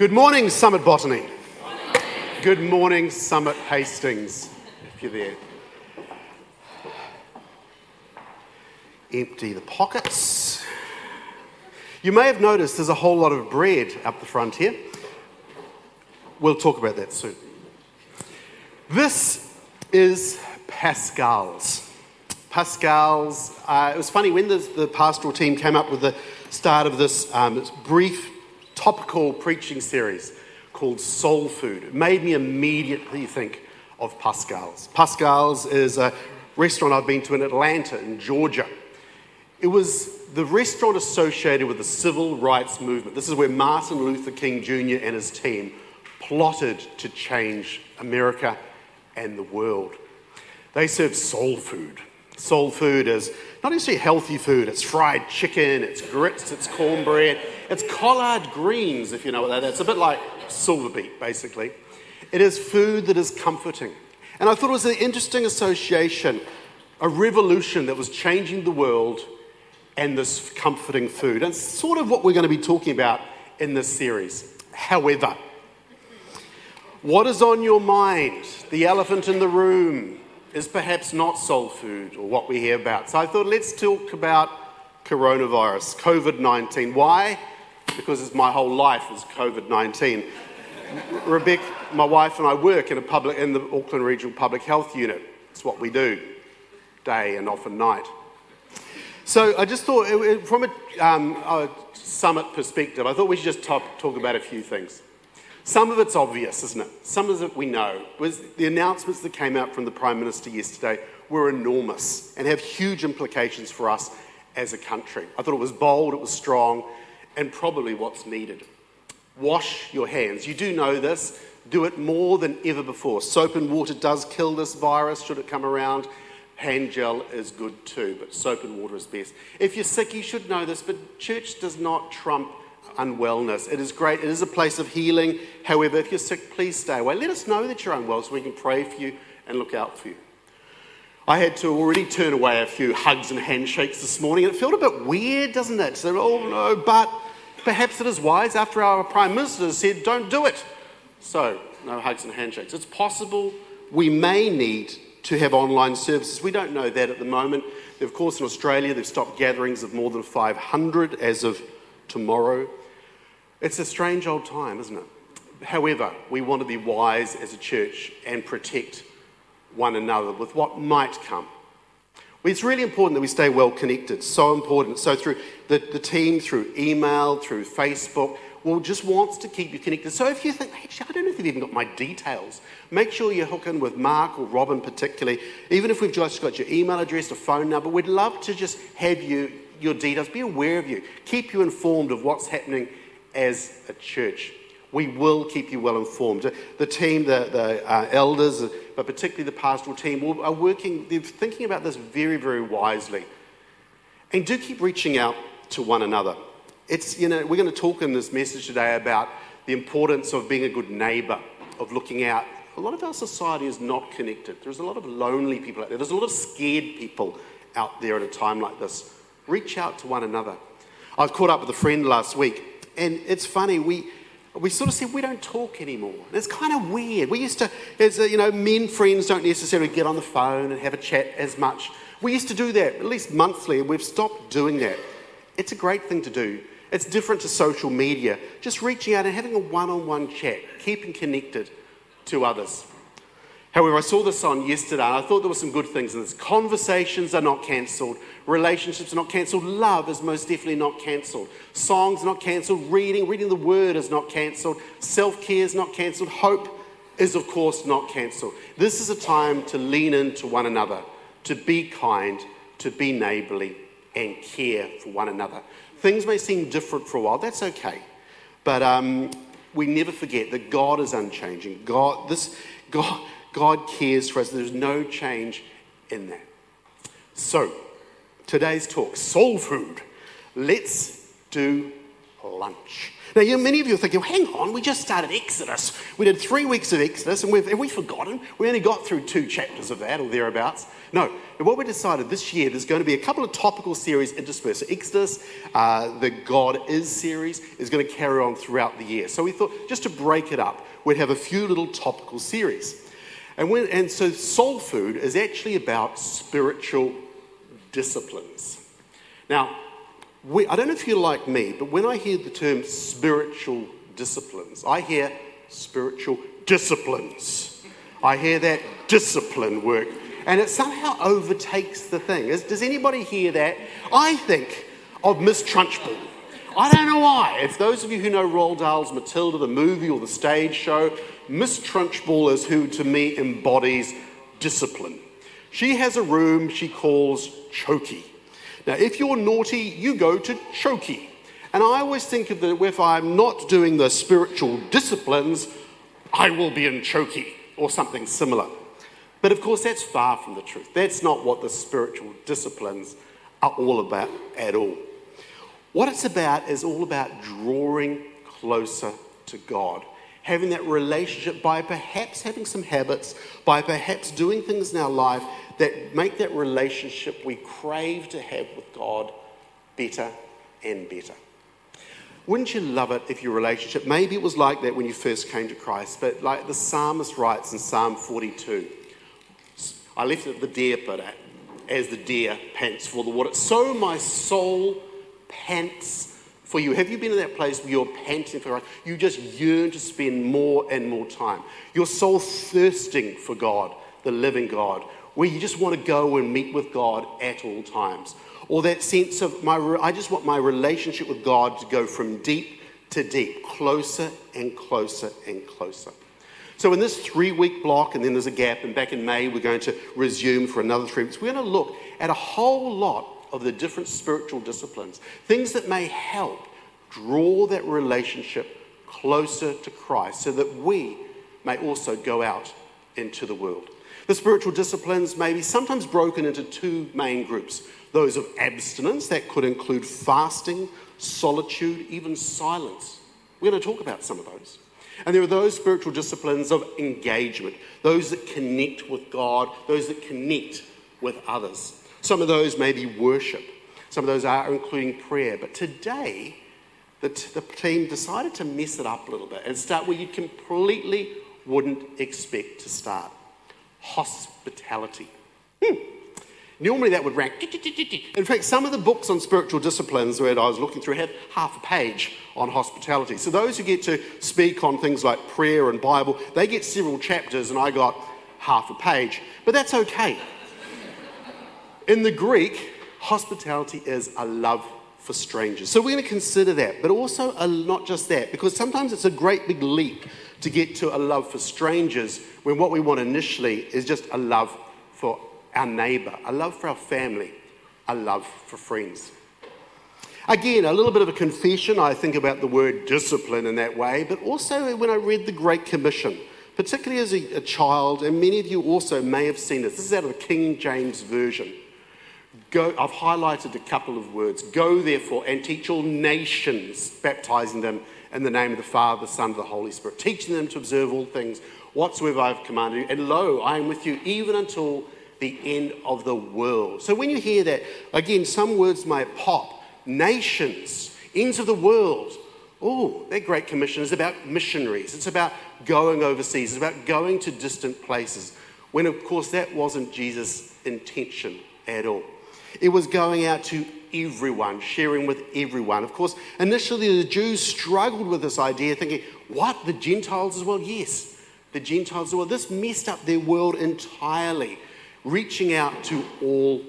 Good morning, Summit Botany. Good morning, Summit Hastings, if you're there. Empty the pockets. You may have noticed there's a whole lot of bread up the front here. We'll talk about that soon. This is Pascal's. It was funny, when the pastoral team came up with the start of this brief topical preaching series called Soul Food, it made me immediately think of Pascal's. Pascal's is a restaurant I've been to in Atlanta, in Georgia. It was the restaurant associated with the civil rights movement. This is where Martin Luther King Jr. and his team plotted to change America and the world. They serve soul food. Soul food is not necessarily healthy food. It's fried chicken, it's grits, it's cornbread, it's collard greens, if you know what that is. It's a bit like silver beet, basically. It is food that is comforting. And I thought it was an interesting association, a revolution that was changing the world and this comforting food. And it's sort of what we're going to be talking about in this series. However, what is on your mind, the elephant in the room, is perhaps not soul food or what we hear about. So I thought, let's talk about coronavirus, COVID-19. Why? Because it's my whole life is COVID-19. Rebecca, my wife, and I work in the Auckland Regional Public Health Unit. It's what we do, day and often night. So I just thought, from a Summit perspective, I thought we should just talk about a few things. Some of it's obvious, isn't it? Some of it we know. The announcements that came out from the Prime Minister yesterday were enormous and have huge implications for us as a country. I thought it was bold, it was strong, and probably what's needed. Wash your hands. You do know this. Do it more than ever before. Soap and water does kill this virus, should it come around. Hand gel is good too, but soap and water is best. If you're sick, you should know this, but church does not trump unwellness. It is great. It is a place of healing. However, if you're sick, please stay away. Let us know that you're unwell so we can pray for you and look out for you. I had to already turn away a few hugs and handshakes this morning, and it felt a bit weird, doesn't it? So, oh no, but perhaps it is wise after our Prime Minister said, don't do it. So, no hugs and handshakes. It's possible we may need to have online services. We don't know that at the moment. Of course, in Australia, they've stopped gatherings of more than 500 as of tomorrow. It's a strange old time, isn't it? However, we want to be wise as a church and protect one another with what might come. It's really important that we stay well connected, so important. So through the team, through email, through Facebook, well, just wants to keep you connected. So if you think, actually, I don't know if they've even got my details, make sure you hook in with Mark or Robin particularly. Even if we've just got your email address or phone number, we'd love to just have your details, be aware of you, keep you informed of what's happening as a church. We will keep you well informed. The team, the elders, but particularly the pastoral team, are working, they're thinking about this very, very wisely. And do keep reaching out to one another. We're going to talk in this message today about the importance of being a good neighbour, of looking out. A lot of our society is not connected. There's a lot of lonely people out there. There's a lot of scared people out there at a time like this. Reach out to one another. I caught up with a friend last week, and it's funny, we sort of said we don't talk anymore. And it's kind of weird. We used to, men friends don't necessarily get on the phone and have a chat as much. We used to do that at least monthly, and we've stopped doing that. It's a great thing to do. It's different to social media. Just reaching out and having a one-on-one chat, keeping connected to others. However, I saw this on yesterday, and I thought there were some good things in this. Conversations are not cancelled. Relationships are not cancelled. Love is most definitely not cancelled. Songs are not cancelled. Reading the Word is not cancelled. Self-care is not cancelled. Hope is, of course, not cancelled. This is a time to lean into one another, to be kind, to be neighbourly, and care for one another. Things may seem different for a while. That's okay. But we never forget that God is unchanging. God cares for us. There's no change in that. So, today's talk, soul food. Let's do lunch. Now, many of you are thinking, hang on, we just started Exodus. We did 3 weeks of Exodus, and have we forgotten? We only got through 2 chapters of that, or thereabouts. No, what we decided this year, there's going to be a couple of topical series interspersed. So Exodus, the God Is series, is going to carry on throughout the year. So we thought, just to break it up, we'd have a few little topical series. And so soul food is actually about spiritual disciplines. Now, I don't know if you're like me, but when I hear the term spiritual disciplines, I hear spiritual disciplines. I hear that discipline work, and it somehow overtakes the thing. Does anybody hear that? I think of Miss Trunchbull. I don't know why. If those of you who know Roald Dahl's Matilda, the movie or the stage show, Miss Trunchbull is who, to me, embodies discipline. She has a room she calls Chokey. Now, if you're naughty, you go to Chokey. And I always think of that if I'm not doing the spiritual disciplines, I will be in Chokey or something similar. But of course, that's far from the truth. That's not what the spiritual disciplines are all about at all. What it's about is all about drawing closer to God, having that relationship by perhaps having some habits, by perhaps doing things in our life that make that relationship we crave to have with God better and better. Wouldn't you love it if your relationship, maybe it was like that when you first came to Christ, but like the psalmist writes in Psalm 42, I left it at the deer pit, as the deer pants for the water, so my soul pants for you. Have you been in that place where you're panting for God? You just yearn to spend more and more time. Your soul thirsting for God, the living God, where you just want to go and meet with God at all times. Or that sense of, I just want my relationship with God to go from deep to deep, closer and closer and closer. So in this 3-week block, and then there's a gap, and back in May we're going to resume for another 3 weeks. We're going to look at a whole lot of the different spiritual disciplines, things that may help draw that relationship closer to Christ so that we may also go out into the world. The spiritual disciplines may be sometimes broken into 2 main groups, those of abstinence, that could include fasting, solitude, even silence. We're going to talk about some of those. And there are those spiritual disciplines of engagement, those that connect with God, those that connect with others. Some of those may be worship. Some of those are including prayer. But today, the team decided to mess it up a little bit and start where you completely wouldn't expect to start. Hospitality. Normally that would rank. In fact, some of the books on spiritual disciplines that I was looking through had half a page on hospitality. So those who get to speak on things like prayer and Bible, they get several chapters and I got half a page. But that's okay. In the Greek, hospitality is a love for strangers. So we're going to consider that, but also not just that, because sometimes it's a great big leap to get to a love for strangers when what we want initially is just a love for our neighbour, a love for our family, a love for friends. Again, a little bit of a confession. I think about the word discipline in that way, but also when I read the Great Commission, particularly as a child, and many of you also may have seen this. This is out of the King James Version. I've highlighted a couple of words. Go, therefore, and teach all nations, baptizing them in the name of the Father, the Son, and the Holy Spirit, teaching them to observe all things whatsoever I have commanded you. And lo, I am with you even until the end of the world. So when you hear that, again, some words might pop. Nations, ends of the world. Oh, that Great Commission is about missionaries. It's about going overseas. It's about going to distant places. When, of course, that wasn't Jesus' intention at all. It was going out to everyone, sharing with everyone. Of course, initially the Jews struggled with this idea, thinking, what, the Gentiles as well? Yes, the Gentiles as well. This messed up their world entirely, reaching out to all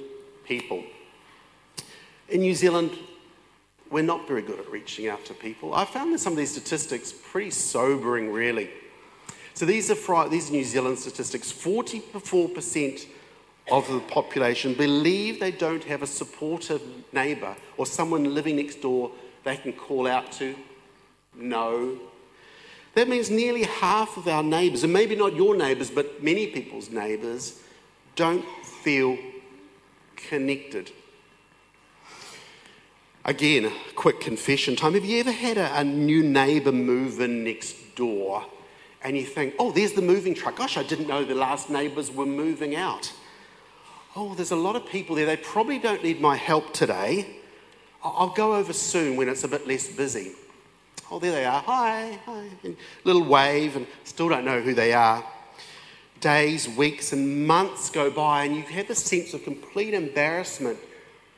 people. In New Zealand, we're not very good at reaching out to people. I found that some of these statistics pretty sobering, really. So these are New Zealand statistics. 44% of the population believe they don't have a supportive neighbour or someone living next door they can call out to. No. That means nearly half of our neighbours, and maybe not your neighbours, but many people's neighbours, don't feel connected. Again, quick confession time. Have you ever had a new neighbour move in next door and you think, oh, there's the moving truck. Gosh, I didn't know the last neighbours were moving out. Oh, there's a lot of people there. They probably don't need my help today. I'll go over soon when it's a bit less busy. Oh, there they are. Hi, hi. And little wave, and still don't know who they are. Days, weeks, and months go by, and you have this sense of complete embarrassment.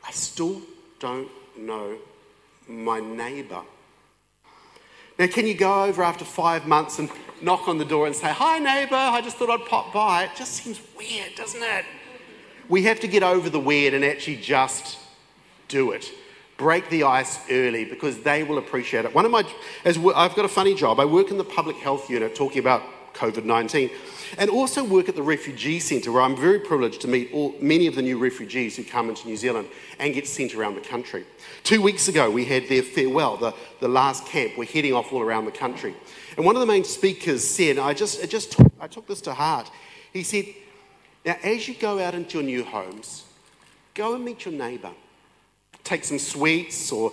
I still don't know my neighbour. Now, can you go over after 5 months and knock on the door and say, hi, neighbour, I just thought I'd pop by? It just seems weird, doesn't it? We have to get over the weird and actually just do it. Break the ice early because they will appreciate it. I've got a funny job. I work in the public health unit talking about COVID-19 and also work at the refugee centre where I'm very privileged to meet many of the new refugees who come into New Zealand and get sent around the country. 2 weeks ago, we had their farewell, the last camp. We're heading off all around the country. And one of the main speakers said, I took this to heart. He said, now, as you go out into your new homes, go and meet your neighbour. Take some sweets or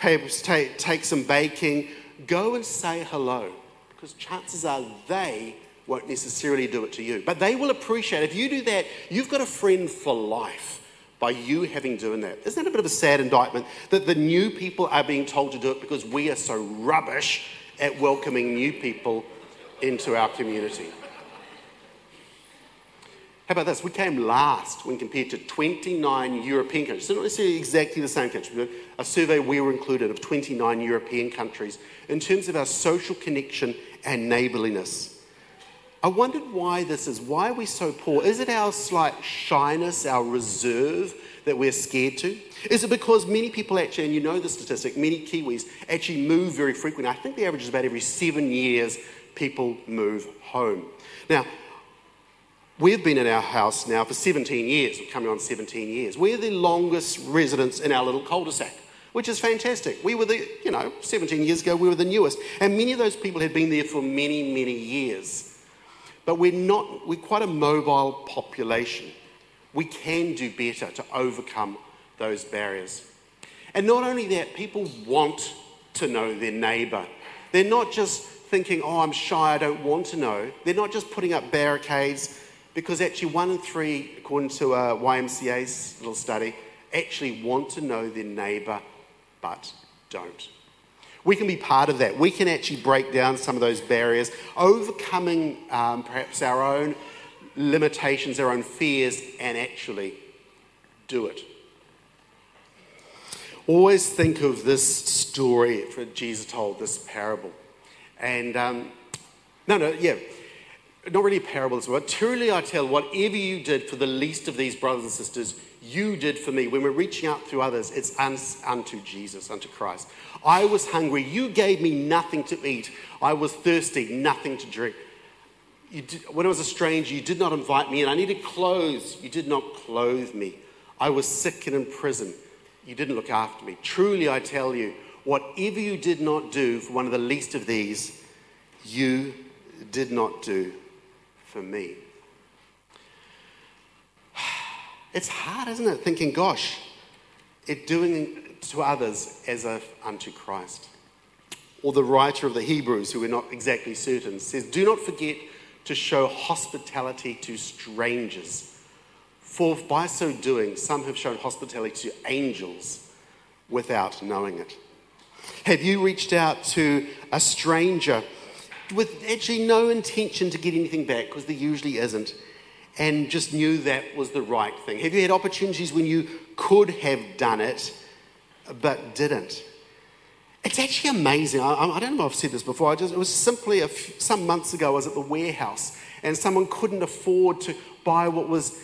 take some baking. Go and say hello because chances are they won't necessarily do it to you. But they will appreciate it. If you do that, you've got a friend for life by you having done that. Isn't that a bit of a sad indictment that the new people are being told to do it because we are so rubbish at welcoming new people into our community? How about this? We came last when compared to 29 European countries. So not necessarily exactly the same countries, but a survey we were included of 29 European countries in terms of our social connection and neighbourliness. I wondered why this is. Why are we so poor? Is it our slight shyness, our reserve that we're scared to? Is it because many people actually, and you know the statistic, many Kiwis actually move very frequently. I think the average is about every 7 years people move home. Now, we've been in our house now for 17 years. We're coming on 17 years. We're the longest residents in our little cul-de-sac, which is fantastic. We were 17 years ago, we were the newest. And many of those people had been there for many, many years. But we're quite a mobile population. We can do better to overcome those barriers. And not only that, people want to know their neighbour. They're not just thinking, oh, I'm shy, I don't want to know. They're not just putting up barricades, because actually 1 in 3, according to a YMCA's little study, actually want to know their neighbour, but don't. We can be part of that. We can actually break down some of those barriers, overcoming perhaps our own limitations, our own fears, and actually do it. Always think of this story that Jesus told, this parable. And, not really a parable as well. Truly I tell, whatever you did for the least of these brothers and sisters, you did for me. When we're reaching out through others, it's unto Jesus, unto Christ. I was hungry. You gave me nothing to eat. I was thirsty, nothing to drink. When I was a stranger, you did not invite me in. I needed clothes. You did not clothe me. I was sick and in prison. You didn't look after me. Truly I tell you, whatever you did not do for one of the least of these, you did not do for me. It's hard, isn't it? Thinking, gosh, it doing to others as if unto Christ. Or the writer of the Hebrews, who we're not exactly certain, says, do not forget to show hospitality to strangers, for by so doing, some have shown hospitality to angels without knowing it. Have you reached out to a stranger with actually no intention to get anything back, because there usually isn't, and just knew that was the right thing? Have you had opportunities when you could have done it, but didn't? It's actually amazing. I don't know if I've said this before. It was simply some months ago, I was at the warehouse, and someone couldn't afford to buy what was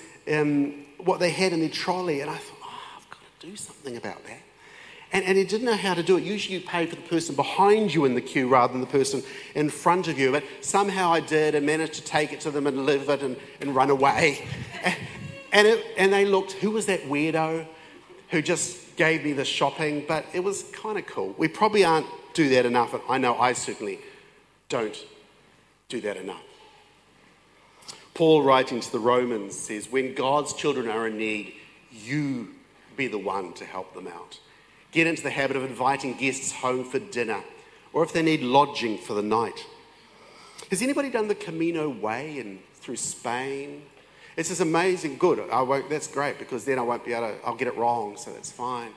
what they had in their trolley, and I thought, I've got to do something about that. And he didn't know how to do it. Usually you pay for the person behind you in the queue rather than the person in front of you. But somehow I did and managed to take it to them and deliver it and run away. And they looked, who was that weirdo who just gave me the shopping? But it was kind of cool. We probably aren't do that enough. And I know I certainly don't do that enough. Paul, writing to the Romans, says, when God's children are in need, you be the one to help them out. get into the habit of inviting guests home for dinner, or if they need lodging for the night. Has anybody done the Camino Way and through Spain? It's just amazing. Good. That's great, because then I won't be able to, I'll get it wrong, so that's fine.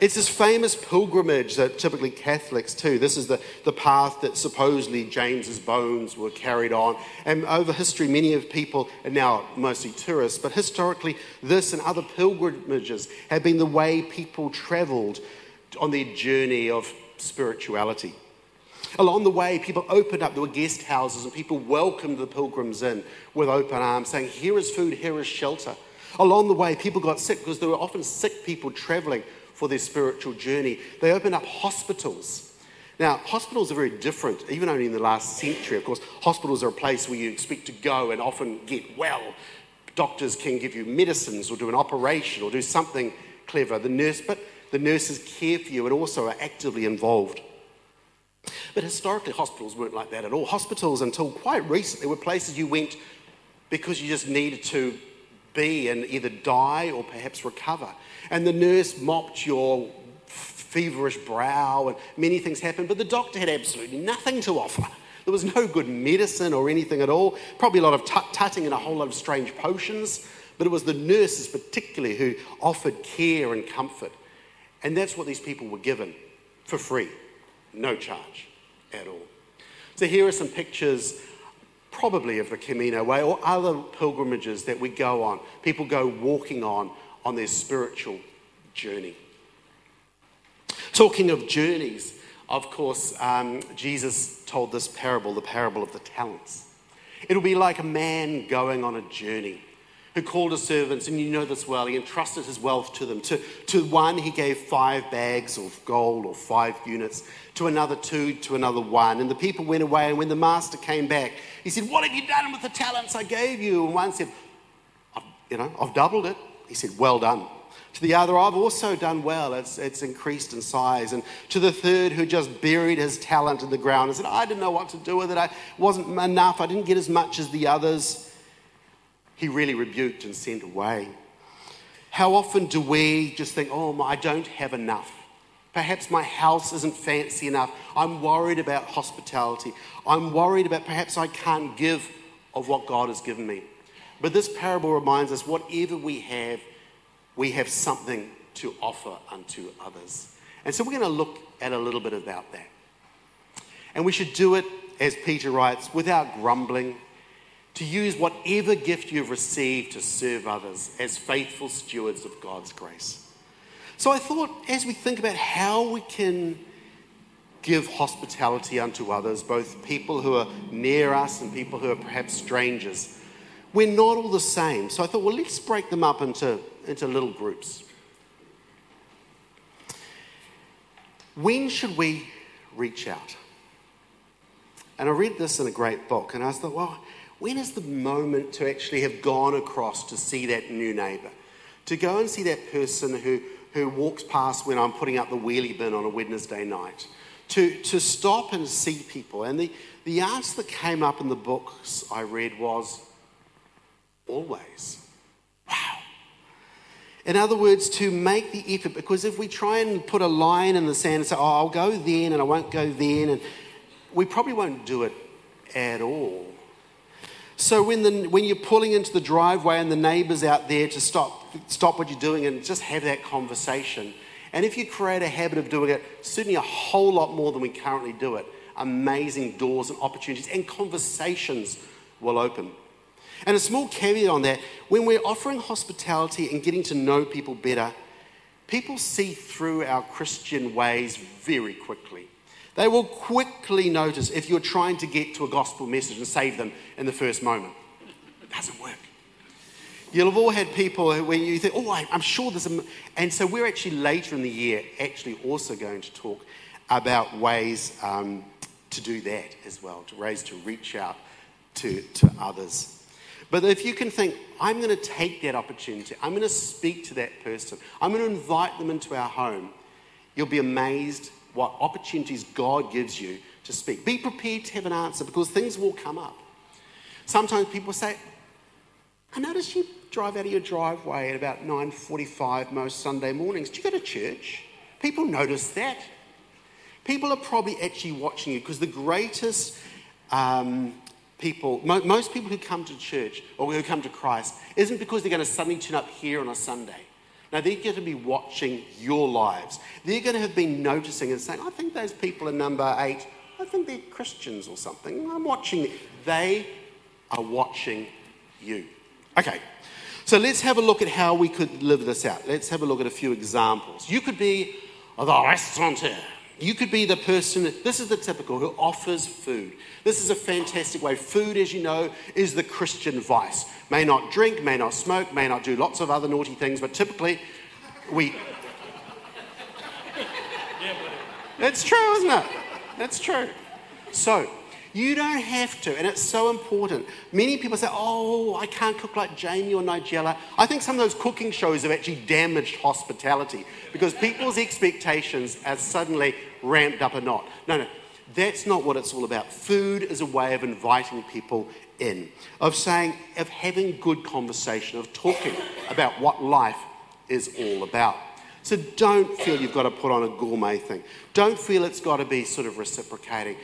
It's this famous pilgrimage that typically Catholics do. This is the path that supposedly James's bones were carried on. And over history, many of people, and now mostly tourists, but historically this and other pilgrimages have been the way people travelled on their journey of spirituality. Along the way, people opened up, there were guest houses, and people welcomed the pilgrims in with open arms, saying, here is food, here is shelter. Along the way, people got sick because there were often sick people travelling for their spiritual journey. They opened up hospitals. Now, hospitals are very different, even only in the last century. Of course, hospitals are a place where you expect to go and often get well. Doctors can give you medicines or do an operation or do something clever. The nurses care for you and also are actively involved. But historically, hospitals weren't like that at all. Hospitals, until quite recently, were places you went because you just needed to be and either die or perhaps recover. And the nurse mopped your feverish brow and many things happened, but the doctor had absolutely nothing to offer. There was no good medicine or anything at all. Probably a lot of tutting and a whole lot of strange potions, but it was the nurses particularly who offered care and comfort. And that's what these people were given for free, no charge at all. So here are some pictures probably of the Camino Way or other pilgrimages that we go on. People go walking on their spiritual journey. Talking of journeys, of course, Jesus told this parable, the parable of the talents. It'll be like a man going on a journey who called his servants, and you know this well, he entrusted his wealth to them. To one, he gave 5 bags of gold or 5 units, to another 2, to another 1. And the people went away, and when the master came back, he said, what have you done with the talents I gave you? And one said, I've doubled it. He said, well done. To the other, I've also done well. It's increased in size. And to the third, who just buried his talent in the ground and said, I didn't know what to do with it. I wasn't enough. I didn't get as much as the others. He really rebuked and sent away. How often do we just think, I don't have enough. Perhaps my house isn't fancy enough. I'm worried about hospitality. I'm worried about perhaps I can't give of what God has given me. But this parable reminds us, whatever we have something to offer unto others. And so we're going to look at a little bit about that. And we should do it, as Peter writes, without grumbling, to use whatever gift you've received to serve others as faithful stewards of God's grace. So I thought, as we think about how we can give hospitality unto others, both people who are near us and people who are perhaps strangers, we're not all the same. So I thought, let's break them up into little groups. When should we reach out? And I read this in a great book, and I thought, when is the moment to actually have gone across to see that new neighbour? To go and see that person who walks past when I'm putting up the wheelie bin on a Wednesday night. To stop and see people. And the answer that came up in the books I read was, always. Wow. In other words, to make the effort. Because if we try and put a line in the sand and say, I'll go then and I won't go then, and we probably won't do it at all. So when you're pulling into the driveway and the neighbour's out there, to stop what you're doing and just have that conversation. And if you create a habit of doing it, certainly a whole lot more than we currently do it, amazing doors and opportunities and conversations will open. And a small caveat on that, when we're offering hospitality and getting to know people better, people see through our Christian ways very quickly. They will quickly notice if you're trying to get to a gospel message and save them in the first moment. It doesn't work. You'll have all had people when you think, I'm sure there's a... And so we're actually later in the year actually also going to talk about ways to do that as well, to ways to reach out to others. But if you can think, I'm going to take that opportunity, I'm going to speak to that person, I'm going to invite them into our home, you'll be amazed what opportunities God gives you to speak. Be prepared to have an answer, because things will come up. Sometimes people say, I noticed you drive out of your driveway at about 9:45 most Sunday mornings. Do you go to church? People notice that. People are probably actually watching you, because the greatest people, most people who come to church or who come to Christ, isn't because they're going to suddenly turn up here on a Sunday. Now, they're going to be watching your lives. They're going to have been noticing and saying, I think those people in number 8, I think they're Christians or something. I'm watching. They are watching you. Okay, so let's have a look at how we could live this out. Let's have a look at a few examples. You could be the restaurateur. You could be the person, this is the typical, who offers food. This is a fantastic way. Food, as you know, is the Christian vice. May not drink, may not smoke, may not do lots of other naughty things, but typically we... It's true, isn't it? That's true. So, you don't have to, and it's so important. Many people say, oh, I can't cook like Jamie or Nigella. I think some of those cooking shows have actually damaged hospitality, because people's expectations are suddenly ramped up a knot. No, that's not what it's all about. Food is a way of inviting people in, of saying, of having good conversation, of talking about what life is all about. So don't feel you've got to put on a gourmet thing. Don't feel it's got to be sort of reciprocating.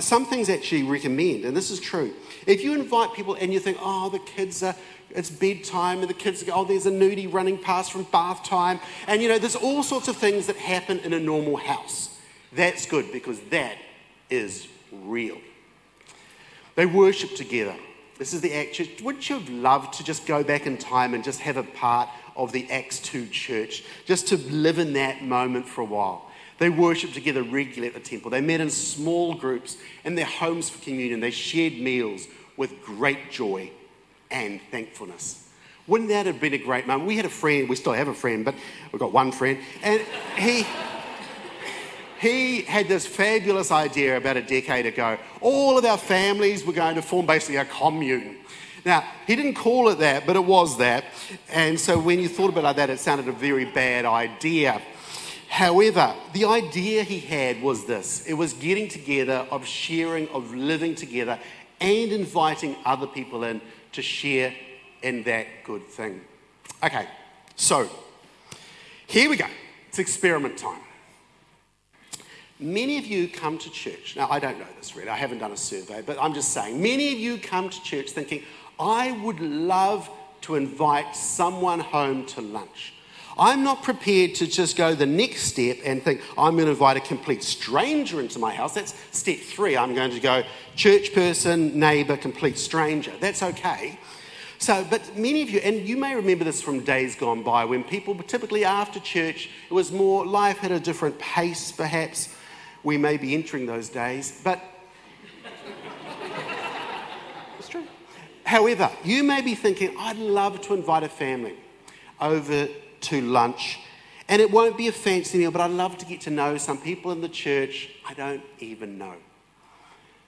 Some things actually recommend, and this is true. If you invite people and you think, oh, the kids are, it's bedtime, and the kids go, oh, there's a nudie running past from bath time, and you know, there's all sorts of things that happen in a normal house. That's good, because that is real. They worship together. This is the Acts Church. Wouldn't you have loved to just go back in time and just have a part of the Acts 2 church, just to live in that moment for a while? They worshipped together regularly at the temple. They met in small groups in their homes for communion. They shared meals with great joy and thankfulness. Wouldn't that have been a great moment? We had a friend, we still have a friend, but we've got one friend, and he had this fabulous idea about a decade ago. All of our families were going to form basically a commune. Now, he didn't call it that, but it was that. And so when you thought about it like that, it sounded a very bad idea. However, the idea he had was this. It was getting together, of sharing, of living together, and inviting other people in to share in that good thing. Okay, so here we go. It's experiment time. Many of you come to church. Now, I don't know this really. I haven't done a survey, but I'm just saying. Many of you come to church thinking, I would love to invite someone home to lunch. I'm not prepared to just go the next step and think, I'm going to invite a complete stranger into my house. That's step 3. I'm going to go church person, neighbour, complete stranger. That's okay. So, but many of you, and you may remember this from days gone by when people were typically after church, it was more, life had a different pace perhaps. We may be entering those days, but it's true. However, you may be thinking, I'd love to invite a family over to lunch, and it won't be a fancy meal, but I'd love to get to know some people in the church I don't even know.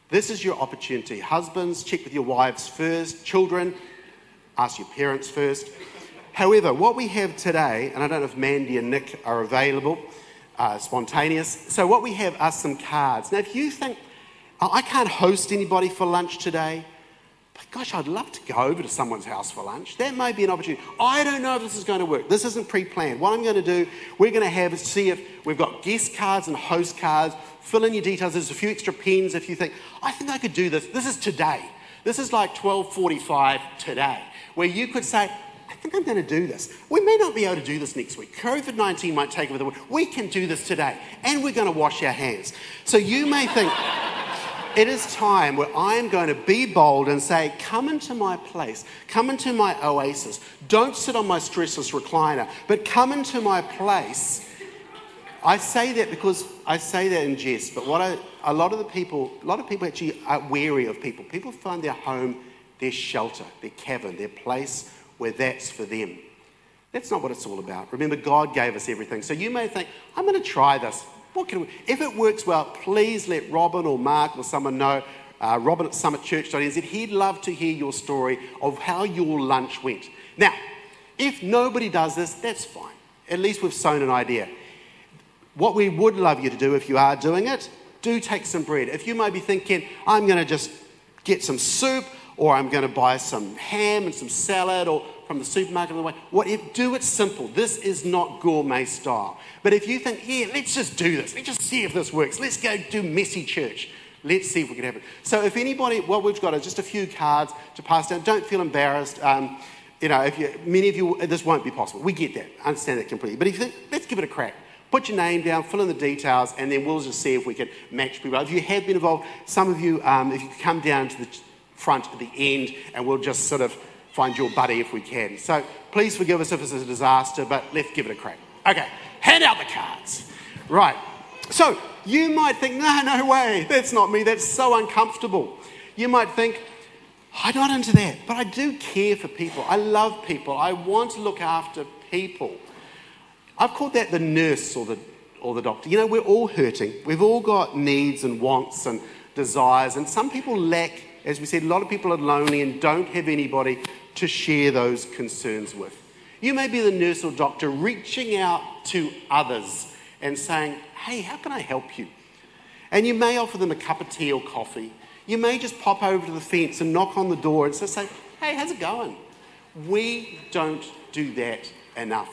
This is your opportunity. Husbands, check with your wives first. Children, ask your parents first. However, what we have today, and I don't know if Mandy and Nick are available, spontaneous, so what we have are some cards. Now, if you think, oh, I can't host anybody for lunch today, but gosh, I'd love to go over to someone's house for lunch. That may be an opportunity. I don't know if this is going to work. This isn't pre-planned. What I'm going to do, we're going to have is see if we've got guest cards and host cards. Fill in your details. There's a few extra pens if you think, I think I could do this. This is today. This is like 12:45 today, where you could say, I think I'm going to do this. We may not be able to do this next week. COVID-19 might take over the world. We can do this today, and we're going to wash our hands. So you may think... It is time where I am going to be bold and say, come into my place, come into my oasis. Don't sit on my stressless recliner, but come into my place. I say that because I say that in jest, but a lot of people actually are wary of people. People find their home, their shelter, their cavern, their place where that's for them. That's not what it's all about. Remember, God gave us everything. So you may think, I'm going to try this. If it works well, please let Robin or Mark or someone know, Robin at summitchurch.nz, he'd love to hear your story of how your lunch went. Now, if nobody does this, that's fine. At least we've sown an idea. What we would love you to do, if you are doing it, do take some bread. If you may be thinking, I'm going to just get some soup, or I'm going to buy some ham and some salad, or from the supermarket on the way. Do it simple. This is not gourmet style. But if you think, yeah, let's just do this. Let's just see if this works. Let's go do messy church. Let's see if we can have it. So if anybody, what we've got is just a few cards to pass down. Don't feel embarrassed. Many of you, this won't be possible. We get that. I understand that completely. But if you think, let's give it a crack. Put your name down, fill in the details, and then we'll just see if we can match people. If you have been involved, some of you, if you come down to the front at the end, and we'll just sort of find your buddy if we can. So please forgive us if this is a disaster, but let's give it a crack. Okay, hand out the cards. Right, so you might think, no way, that's not me, that's so uncomfortable. You might think, I'm not into that, but I do care for people. I love people. I want to look after people. I've called that the nurse or the doctor. You know, we're all hurting. We've all got needs and wants and desires, and some people lack. As we said, a lot of people are lonely and don't have anybody to share those concerns with. You may be the nurse or doctor reaching out to others and saying, hey, how can I help you? And you may offer them a cup of tea or coffee. You may just pop over to the fence and knock on the door and say, hey, how's it going? We don't do that enough.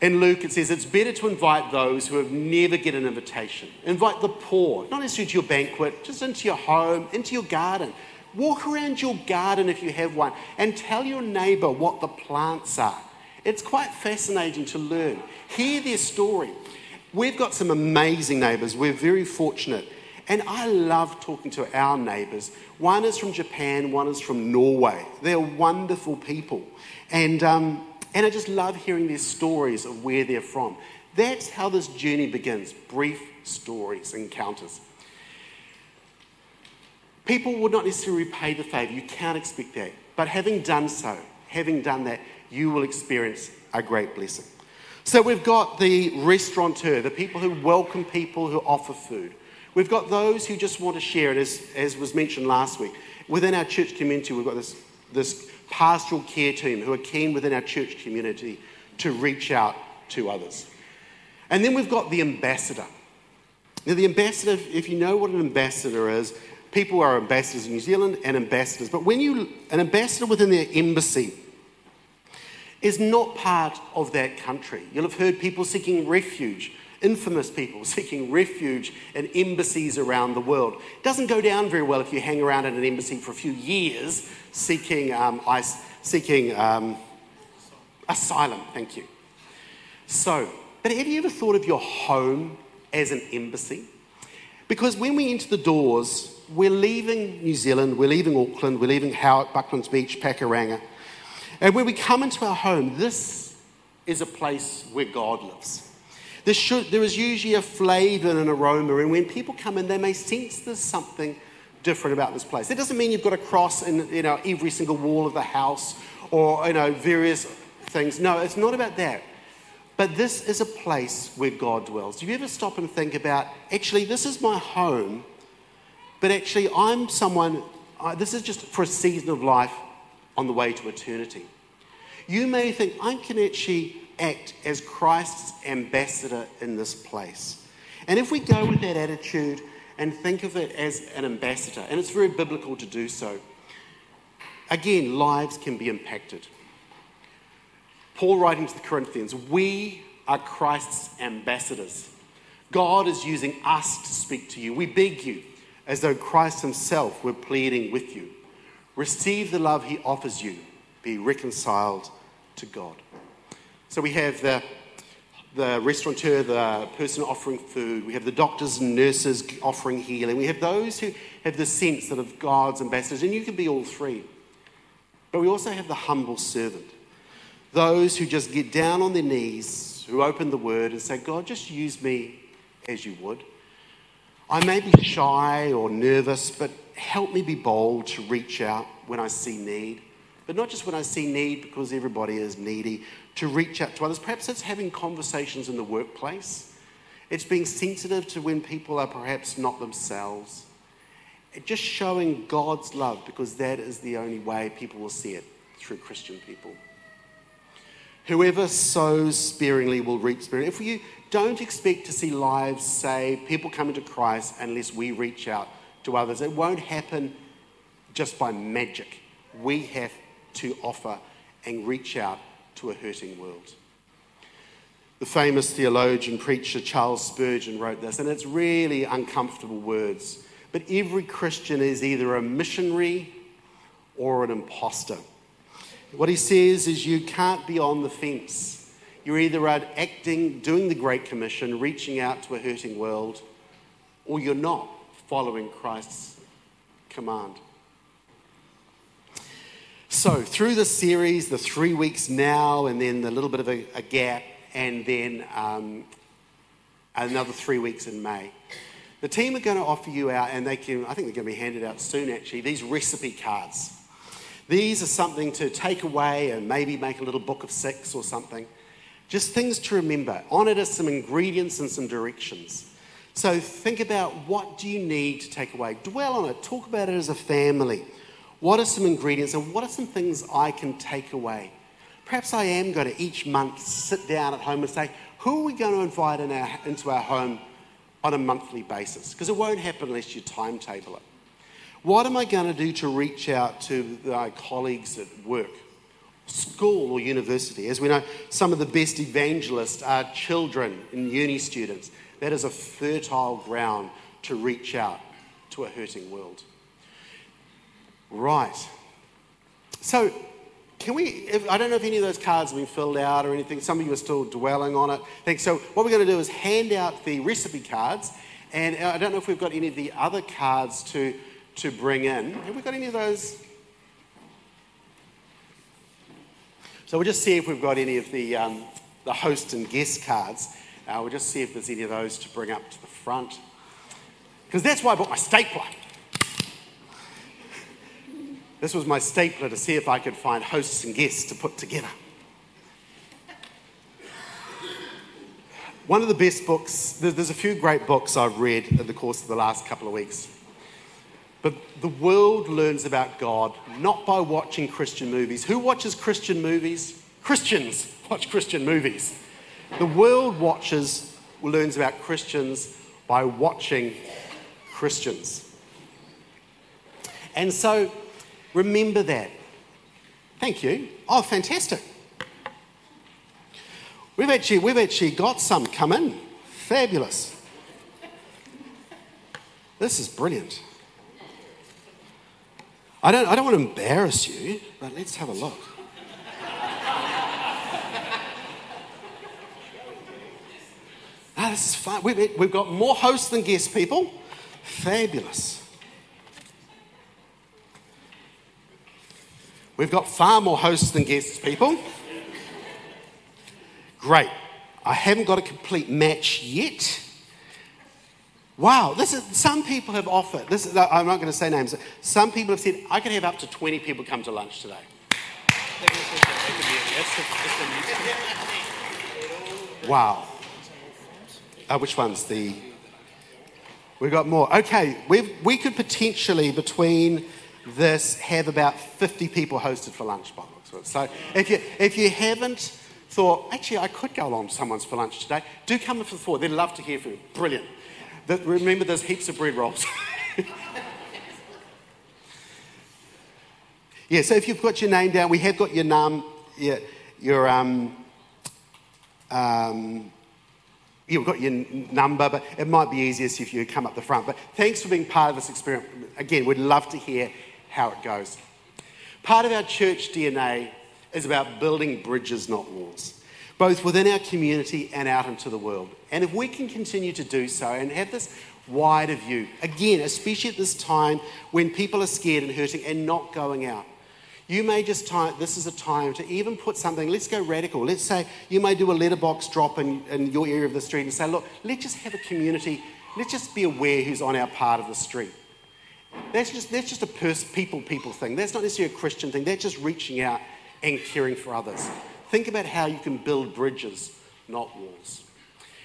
In Luke, it says, it's better to invite those who have never get an invitation. Invite the poor, not necessarily to your banquet, just into your home, into your garden. Walk around your garden if you have one and tell your neighbour what the plants are. It's quite fascinating to learn. Hear their story. We've got some amazing neighbours. We're very fortunate. And I love talking to our neighbours. One is from Japan, one is from Norway. They're wonderful people. And I just love hearing their stories of where they're from. That's how this journey begins, brief stories, encounters. People would not necessarily repay the favour, you can't expect that. But having done that, you will experience a great blessing. So we've got the restaurateur, the people who welcome people, who offer food. We've got those who just want to share it, as was mentioned last week. Within our church community, we've got this pastoral care team who are keen within our church community to reach out to others. And then we've got the ambassador. Now the ambassador, if you know what an ambassador is, people are ambassadors in New Zealand and ambassadors, but an ambassador within their embassy is not part of that country. You'll have heard people seeking refuge, infamous people seeking refuge in embassies around the world. It doesn't go down very well if you hang around at an embassy for a few years seeking asylum. Thank you. So, but have you ever thought of your home as an embassy? Because when we enter the doors, we're leaving New Zealand, we're leaving Auckland, we're leaving Howitt, Bucklands Beach, Pakeranga. And when we come into our home, this is a place where God lives. There is usually a flavour and an aroma, and when people come in, they may sense there's something different about this place. It doesn't mean you've got a cross in every single wall of the house or various things. No, it's not about that. But this is a place where God dwells. Do you ever stop and think about, actually, this is my home, but actually I'm someone, this is just for a season of life on the way to eternity. You may think, I can actually act as Christ's ambassador in this place. And if we go with that attitude and think of it as an ambassador, and it's very biblical to do so, again, lives can be impacted. Paul writing to the Corinthians, we are Christ's ambassadors. God is using us to speak to you. We beg you, as though Christ himself were pleading with you. Receive the love he offers you. Be reconciled to God. So we have the restaurateur, the person offering food. We have the doctors and nurses offering healing. We have those who have the sense that of God's ambassadors, and you can be all three. But we also have the humble servant, those who just get down on their knees, who open the word and say, God, just use me as you would. I may be shy or nervous, but help me be bold to reach out when I see need. But not just when I see need, because everybody is needy, to reach out to others. Perhaps it's having conversations in the workplace. It's being sensitive to when people are perhaps not themselves. It's just showing God's love, because that is the only way people will see it, through Christian people. Whoever sows sparingly will reap sparingly. If you don't expect to see lives saved, people coming to Christ, unless we reach out to others, it won't happen just by magic. We have to offer and reach out to a hurting world. The famous theologian, preacher Charles Spurgeon wrote this, and it's really uncomfortable words, but every Christian is either a missionary or an imposter. What he says is you can't be on the fence. You're either out acting, doing the Great Commission, reaching out to a hurting world, or you're not following Christ's command. So through this series, the 3 weeks now, and then a little bit of a gap, and then another 3 weeks in May. The team are going to offer you out, and I think they're going to be handed out soon actually, these recipe cards. These are something to take away and maybe make a little book of 6 or something. Just things to remember. On it are some ingredients and some directions. So think about, what do you need to take away? Dwell on it. Talk about it as a family. What are some ingredients and what are some things I can take away? Perhaps I am going to each month sit down at home and say, who are we going to invite into our home on a monthly basis? Because it won't happen unless you timetable it. What am I going to do to reach out to my colleagues at work, school or university? As we know, some of the best evangelists are children and uni students. That is a fertile ground to reach out to a hurting world. Right. So, I don't know if any of those cards have been filled out or anything. Some of you are still dwelling on it. Thanks. So what we're going to do is hand out the recipe cards. And I don't know if we've got any of the other cards to bring in. Have we got any of those? So we'll just see if we've got any of the host and guest cards. We'll just see if there's any of those to bring up to the front. Because that's why I bought my stapler. This was my stapler to see if I could find hosts and guests to put together. One of the best books, there's a few great books I've read in the course of the last couple of weeks. But the world learns about God not by watching Christian movies. Who watches Christian movies? Christians watch Christian movies. The world learns about Christians by watching Christians. And so, remember that. Thank you. Oh, fantastic. We've actually got some come in. Fabulous. This is brilliant. I don't want to embarrass you, but let's have a look. Ah, this is fun. We've got more hosts than guests, people. Fabulous. We've got far more hosts than guests, people. Great. I haven't got a complete match yet. Wow, some people have offered. I'm not going to say names. Some people have said, I could have up to 20 people come to lunch today. Wow. Which one's the... We've got more. Okay, we could potentially, between... this have about 50 people hosted for lunch by the looks of it. So if you haven't thought, actually I could go along to someone's for lunch today, do come in for the four. They'd love to hear from you. Brilliant. Remember, there's heaps of bread rolls. Yeah. So if you've got your name down, we have got you've got your number, but it might be easiest if you come up the front. But thanks for being part of this experiment. Again, we'd love to hear how it goes. Part of our church DNA is about building bridges, not walls, both within our community and out into the world. And if we can continue to do so and have this wider view, again, especially at this time when people are scared and hurting and not going out, you may this is a time to even put something, let's go radical. Let's say you may do a letterbox drop in your area of the street and say, look, let's just have a community. Let's just be aware who's on our part of the street. That's just a people thing. That's not necessarily a Christian thing. That's just reaching out and caring for others. Think about how you can build bridges, not walls.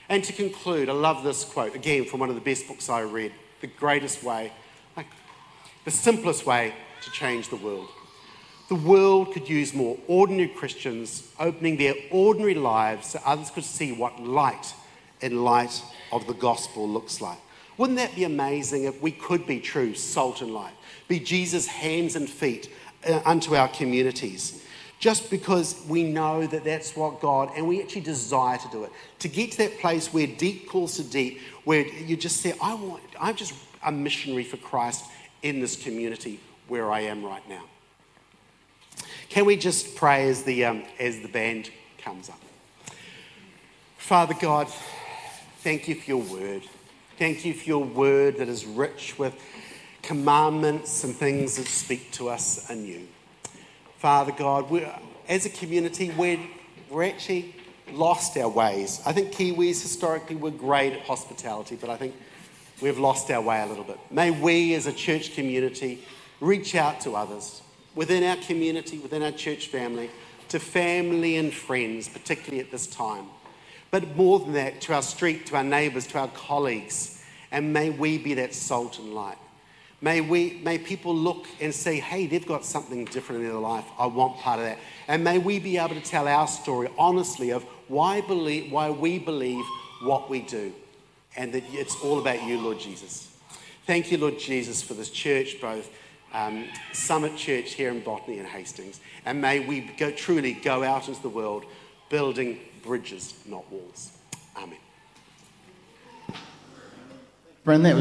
And to conclude, I love this quote, again, from one of the best books I read. The greatest way, the simplest way to change the world. The world could use more ordinary Christians opening their ordinary lives so others could see what light in light of the gospel looks like. Wouldn't that be amazing if we could be true salt and light, be Jesus' hands and feet, unto our communities, just because we know that that's what God, and we actually desire to do it, to get to that place where deep calls to deep, where you just say, I'm just a missionary for Christ in this community where I am right now. Can we just pray as the band comes up? Father God, thank you for your word. Thank you for your word that is rich with commandments and things that speak to us anew. Father God, as a community, we're actually lost our ways. I think Kiwis historically were great at hospitality, but I think we've lost our way a little bit. May we as a church community reach out to others within our community, within our church family, to family and friends, particularly at this time. But more than that, to our street, to our neighbours, to our colleagues, and may we be that salt and light. May people look and say, hey, they've got something different in their life. I want part of that. And may we be able to tell our story honestly of why we believe what we do, and that it's all about you, Lord Jesus. Thank you, Lord Jesus, for this church, both Summit Church here in Botany and Hastings. And may we truly go out into the world building bridges, not walls. Amen. Friend, that was